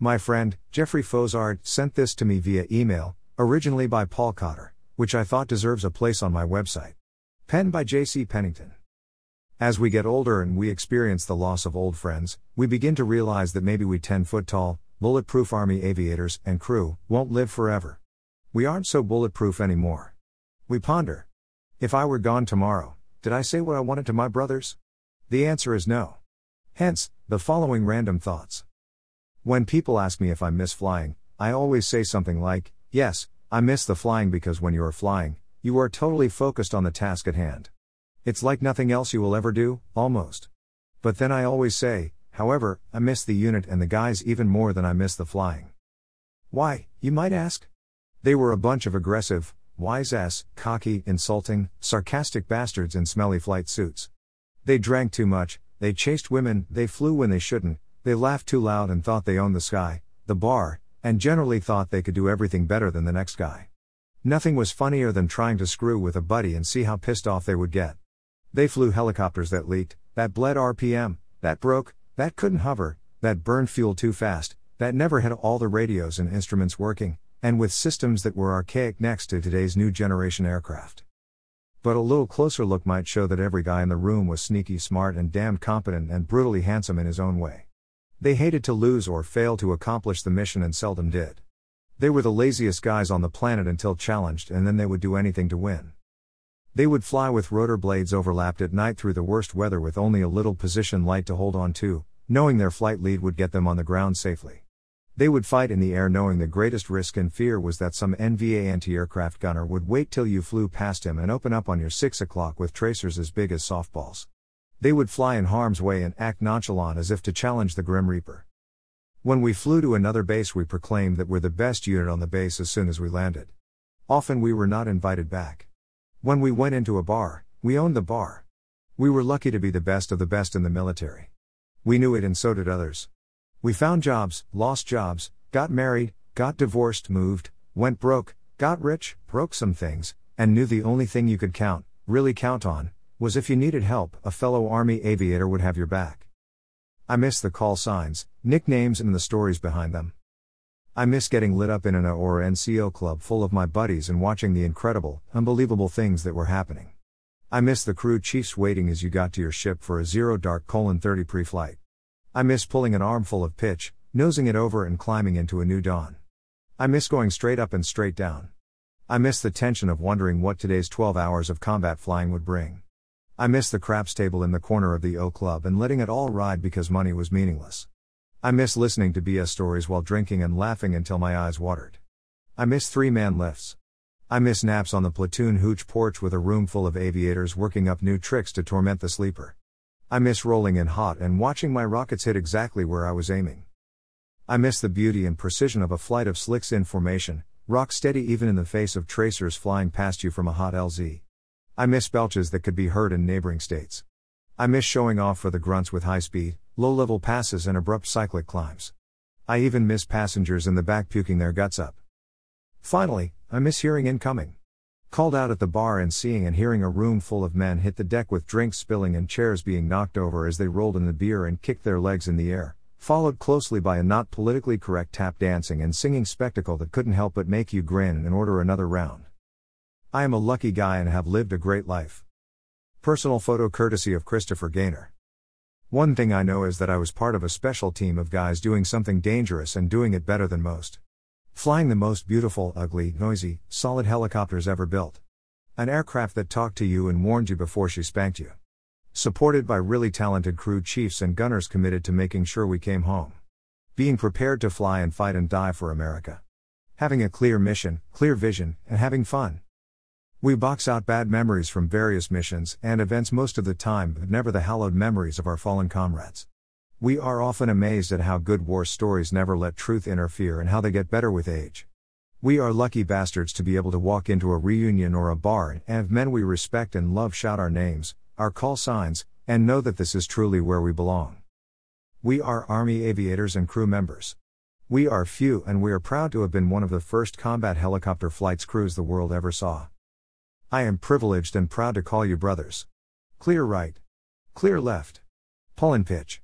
My friend, Jeffrey Fozard, sent this to me via email, originally by Paul Cotter, which I thought deserves a place on my website. Penned by J.C. Pennington. As we get older and we experience the loss of old friends, we begin to realize that maybe we 10-foot-tall, bulletproof army aviators and crew won't live forever. We aren't so bulletproof anymore. We ponder. If I were gone tomorrow, did I say what I wanted to my brothers? The answer is no. Hence, the following random thoughts. When people ask me if I miss flying, I always say something like, yes, I miss the flying because when you are flying, you are totally focused on the task at hand. It's like nothing else you will ever do, almost. But then I always say, however, I miss the unit and the guys even more than I miss the flying. Why, you might ask? They were a bunch of aggressive, wise-ass, cocky, insulting, sarcastic bastards in smelly flight suits. They drank too much, they chased women, they flew when they shouldn't, they laughed too loud and thought they owned the sky, the bar, and generally thought they could do everything better than the next guy. Nothing was funnier than trying to screw with a buddy and see how pissed off they would get. They flew helicopters that leaked, that bled RPM, that broke, that couldn't hover, that burned fuel too fast, that never had all the radios and instruments working, and with systems that were archaic next to today's new generation aircraft. But a little closer look might show that every guy in the room was sneaky smart and damned competent and brutally handsome in his own way. They hated to lose or fail to accomplish the mission and seldom did. They were the laziest guys on the planet until challenged, and then they would do anything to win. They would fly with rotor blades overlapped at night through the worst weather with only a little position light to hold on to, knowing their flight lead would get them on the ground safely. They would fight in the air knowing the greatest risk and fear was that some NVA anti-aircraft gunner would wait till you flew past him and open up on your 6 o'clock with tracers as big as softballs. They would fly in harm's way and act nonchalant as if to challenge the Grim Reaper. When we flew to another base, we proclaimed that we're the best unit on the base as soon as we landed. Often we were not invited back. When we went into a bar, we owned the bar. We were lucky to be the best of the best in the military. We knew it and so did others. We found jobs, lost jobs, got married, got divorced, moved, went broke, got rich, broke some things, and knew the only thing you could really count on, was if you needed help, a fellow Army aviator would have your back. I miss the call signs, nicknames and the stories behind them. I miss getting lit up in an AA or NCO club full of my buddies and watching the incredible, unbelievable things that were happening. I miss the crew chiefs waiting as you got to your ship for a 0:30 pre-flight. I miss pulling an armful of pitch, nosing it over and climbing into a new dawn. I miss going straight up and straight down. I miss the tension of wondering what today's 12 hours of combat flying would bring. I miss the craps table in the corner of the O club and letting it all ride because money was meaningless. I miss listening to BS stories while drinking and laughing until my eyes watered. I miss three-man lifts. I miss naps on the platoon hooch porch with a room full of aviators working up new tricks to torment the sleeper. I miss rolling in hot and watching my rockets hit exactly where I was aiming. I miss the beauty and precision of a flight of slicks in formation, rock steady even in the face of tracers flying past you from a hot LZ. I miss belches that could be heard in neighboring states. I miss showing off for the grunts with high speed, low-level passes and abrupt cyclic climbs. I even miss passengers in the back puking their guts up. Finally, I miss hearing incoming. Called out at the bar and seeing and hearing a room full of men hit the deck with drinks spilling and chairs being knocked over as they rolled in the beer and kicked their legs in the air, followed closely by a not politically correct tap dancing and singing spectacle that couldn't help but make you grin and order another round. I am a lucky guy and have lived a great life. Personal photo courtesy of Christopher Gaynor. One thing I know is that I was part of a special team of guys doing something dangerous and doing it better than most. Flying the most beautiful, ugly, noisy, solid helicopters ever built. An aircraft that talked to you and warned you before she spanked you. Supported by really talented crew chiefs and gunners committed to making sure we came home. Being prepared to fly and fight and die for America. Having a clear mission, clear vision, and having fun. We box out bad memories from various missions and events most of the time, but never the hallowed memories of our fallen comrades. We are often amazed at how good war stories never let truth interfere and how they get better with age. We are lucky bastards to be able to walk into a reunion or a bar and have men we respect and love shout our names, our call signs, and know that this is truly where we belong. We are Army aviators and crew members. We are few and we are proud to have been one of the first combat helicopter flights crews the world ever saw. I am privileged and proud to call you brothers. Clear right. Clear left. Pull and pitch.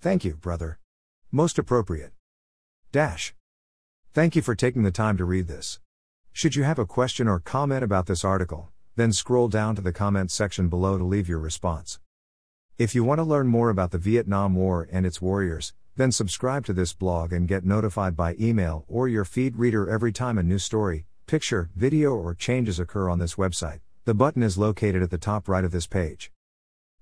Thank you, brother. Most appropriate. Thank you for taking the time to read this. Should you have a question or comment about this article, then scroll down to the comments section below to leave your response. If you want to learn more about the Vietnam War and its warriors, then subscribe to this blog and get notified by email or your feed reader every time a new story, picture, video or changes occur on this website. The button is located at the top right of this page.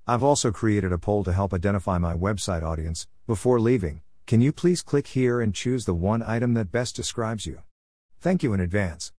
I've also created a poll to help identify my website audience. Before leaving, can you please click here and choose the one item that best describes you? Thank you in advance.